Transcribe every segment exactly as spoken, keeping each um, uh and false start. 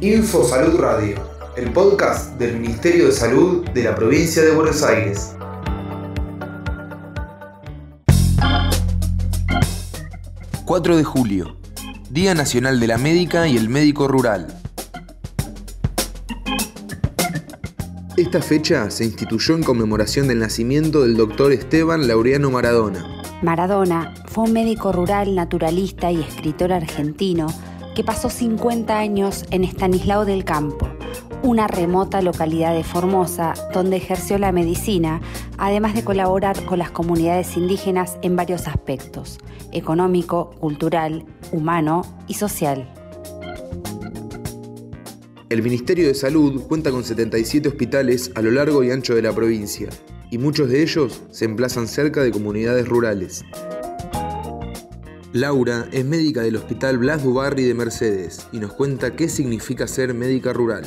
Info Salud Radio, el podcast del Ministerio de Salud de la Provincia de Buenos Aires. cuatro de julio, Día Nacional de la Médica y el Médico Rural. Esta fecha se instituyó en conmemoración del nacimiento del doctor Esteban Laureano Maradona. Maradona fue un médico rural, naturalista y escritor argentino que pasó cincuenta años en Estanislao del Campo, una remota localidad de Formosa, donde ejerció la medicina, además de colaborar con las comunidades indígenas en varios aspectos: económico, cultural, humano y social. El Ministerio de Salud cuenta con setenta y siete hospitales a lo largo y ancho de la provincia, y muchos de ellos se emplazan cerca de comunidades rurales. Laura es médica del Hospital Blas Dubarry de Mercedes y nos cuenta qué significa ser médica rural.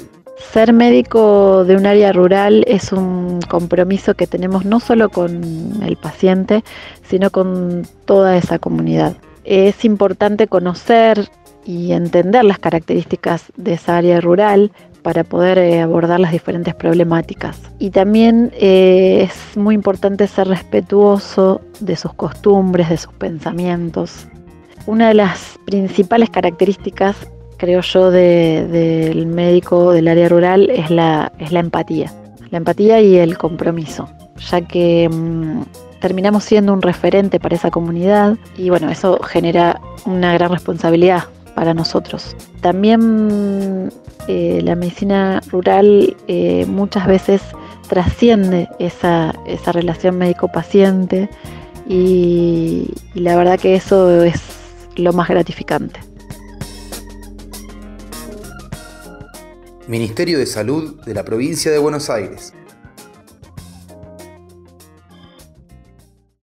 Ser médico de un área rural es un compromiso que tenemos no solo con el paciente, sino con toda esa comunidad. Es importante conocer y entender las características de esa área rural para poder eh, abordar las diferentes problemáticas. Y también eh, es muy importante ser respetuoso de sus costumbres, de sus pensamientos. Una de las principales características, creo yo, de, del médico del área rural es la, es la empatía. La empatía y el compromiso, ya que Mmm, terminamos siendo un referente para esa comunidad y bueno, eso genera una gran responsabilidad para nosotros. También eh, la medicina rural eh, muchas veces trasciende esa, esa relación médico-paciente y, y la verdad que eso es lo más gratificante. Ministerio de Salud de la Provincia de Buenos Aires.